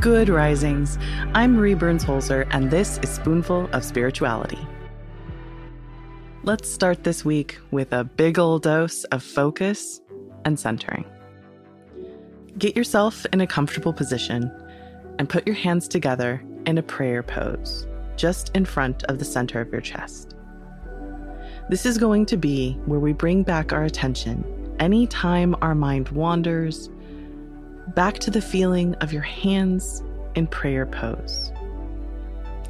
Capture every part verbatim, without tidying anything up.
Good Risings. I'm Marie Burns Holzer, and this is Spoonful of Spirituality. Let's start this week with a big ol' dose of focus and centering. Get yourself in a comfortable position and put your hands together in a prayer pose, just in front of the center of your chest. This is going to be where we bring back our attention any time our mind wanders, back to the feeling of your hands in prayer pose.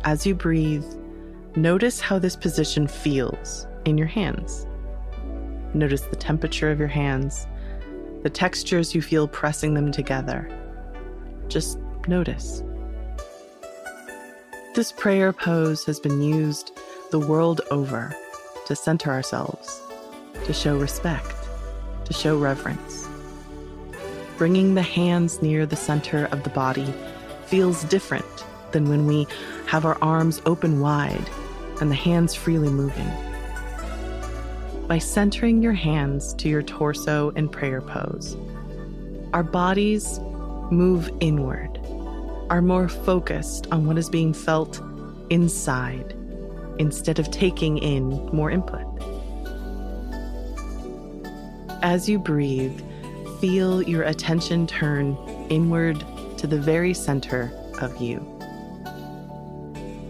As you breathe, notice how this position feels in your hands. Notice the temperature of your hands, the textures you feel pressing them together. Just notice. This prayer pose has been used the world over to center ourselves, to show respect, to show reverence. Bringing the hands near the center of the body feels different than when we have our arms open wide and the hands freely moving. By centering your hands to your torso in prayer pose, our bodies move inward, are more focused on what is being felt inside instead of taking in more input. As you breathe, feel your attention turn inward to the very center of you.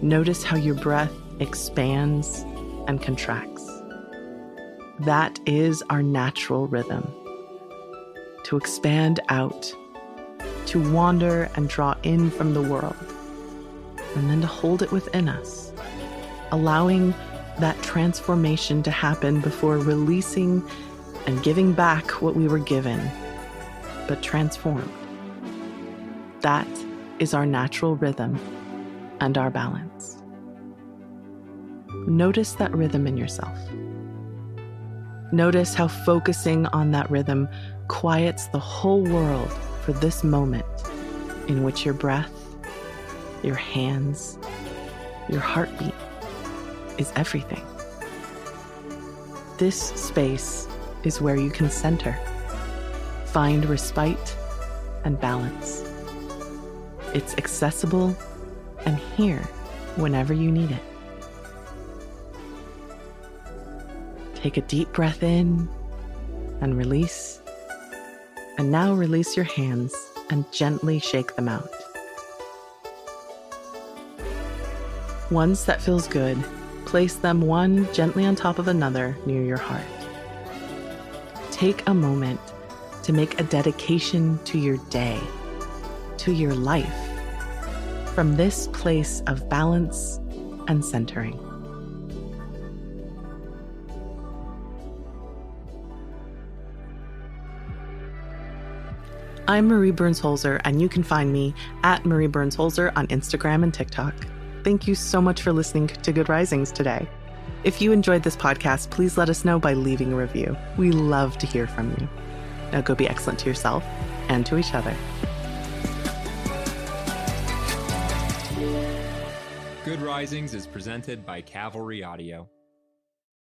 Notice how your breath expands and contracts. That is our natural rhythm, to expand out, to wander and draw in from the world, and then to hold it within us, allowing that transformation to happen before releasing and giving back what we were given, but transformed. That is our natural rhythm and our balance. Notice that rhythm in yourself. Notice how focusing on that rhythm quiets the whole world for this moment in which your breath, your hands, your heartbeat is everything. This space is where you can center, find respite and balance. It's accessible and here whenever you need it. Take a deep breath in and release. And now release your hands and gently shake them out. Once that feels good, place them one gently on top of another near your heart. Take a moment to make a dedication to your day, to your life, from this place of balance and centering. I'm Marie Burns Holzer, and you can find me at Marie Burns Holzer on Instagram and TikTok. Thank you so much for listening to Good Risings today. If you enjoyed this podcast, please let us know by leaving a review. We love to hear from you. Now go be excellent to yourself and to each other. Good Risings is presented by Cavalry Audio.